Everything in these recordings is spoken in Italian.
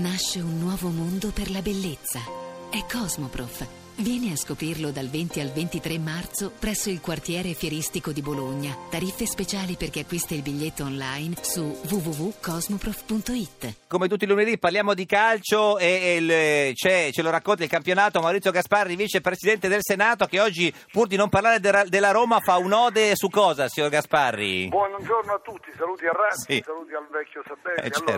Nasce un nuovo mondo per la bellezza. È Cosmoprof. Vieni a scoprirlo dal 20 al 23 marzo presso il quartiere fieristico di Bologna. Tariffe speciali per chi acquista il biglietto online su www.cosmoprof.it. Come tutti i lunedì parliamo di calcio e ce lo racconta il campionato Maurizio Gasparri, vicepresidente del Senato, che oggi, pur di non parlare della Roma, fa un'ode su cosa, signor Gasparri? Buongiorno a tutti, saluti a Razzi, sì. Saluti al vecchio Sabelli. Certo.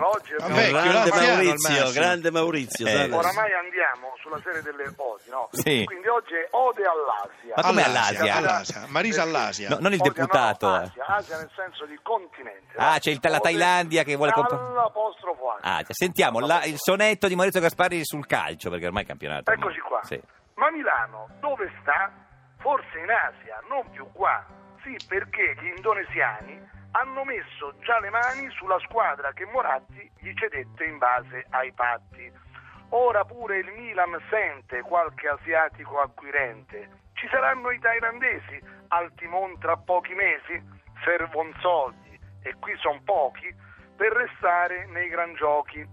Allora, oggi è grande Maurizio. Oramai andiamo sulla serie delle odi, no? Sì. Quindi oggi è ode all'Asia. Ma come all'Asia? All'Asia. Marisa all'Asia. No, non il deputato. Asia nel senso di continente. Ah, c'è la Thailandia che vuole Asia. Sentiamo il sonetto di Maurizio Gasparri sul calcio, perché ormai è campionato. Eccoci qua. Sì. Ma Milano dove sta? Forse in Asia, non più qua. Sì, perché gli indonesiani hanno messo già le mani sulla squadra che Moratti gli cedette in base ai patti. Ora pure il Milan sente qualche asiatico acquirente. Ci saranno i thailandesi al timon tra pochi mesi? Servon soldi, e qui son pochi, per restare nei gran giochi.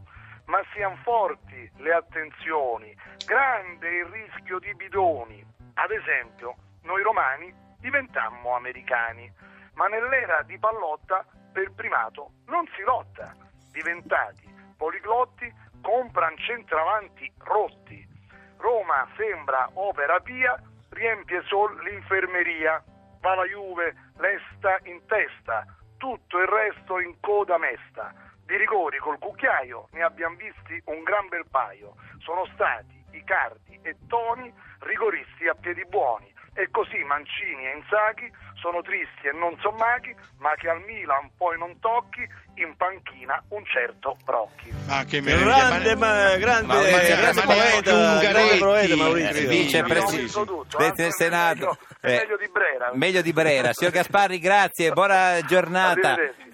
Ma sian forti le attenzioni, grande il rischio di bidoni. Ad esempio, noi romani diventammo americani, ma nell'era di Pallotta per primato non si lotta. Diventati poliglotti, compran centravanti rotti. Roma sembra opera pia, riempie sol l'infermeria. Va la Juve, l'esta in testa, tutto il resto in coda mesta. Di rigori col cucchiaio ne abbiamo visti un gran bel paio. Sono stati Icardi e Toni rigoristi a piedi buoni. E così Mancini e Inzaghi sono tristi e non sommachi, ma che al Milan poi non tocchi, in panchina un certo Brocchi. Ah, che grande, grande poeta Maurizio, vicepresidente del Senato. Meglio di Brera. Signor Gasparri, grazie, buona giornata.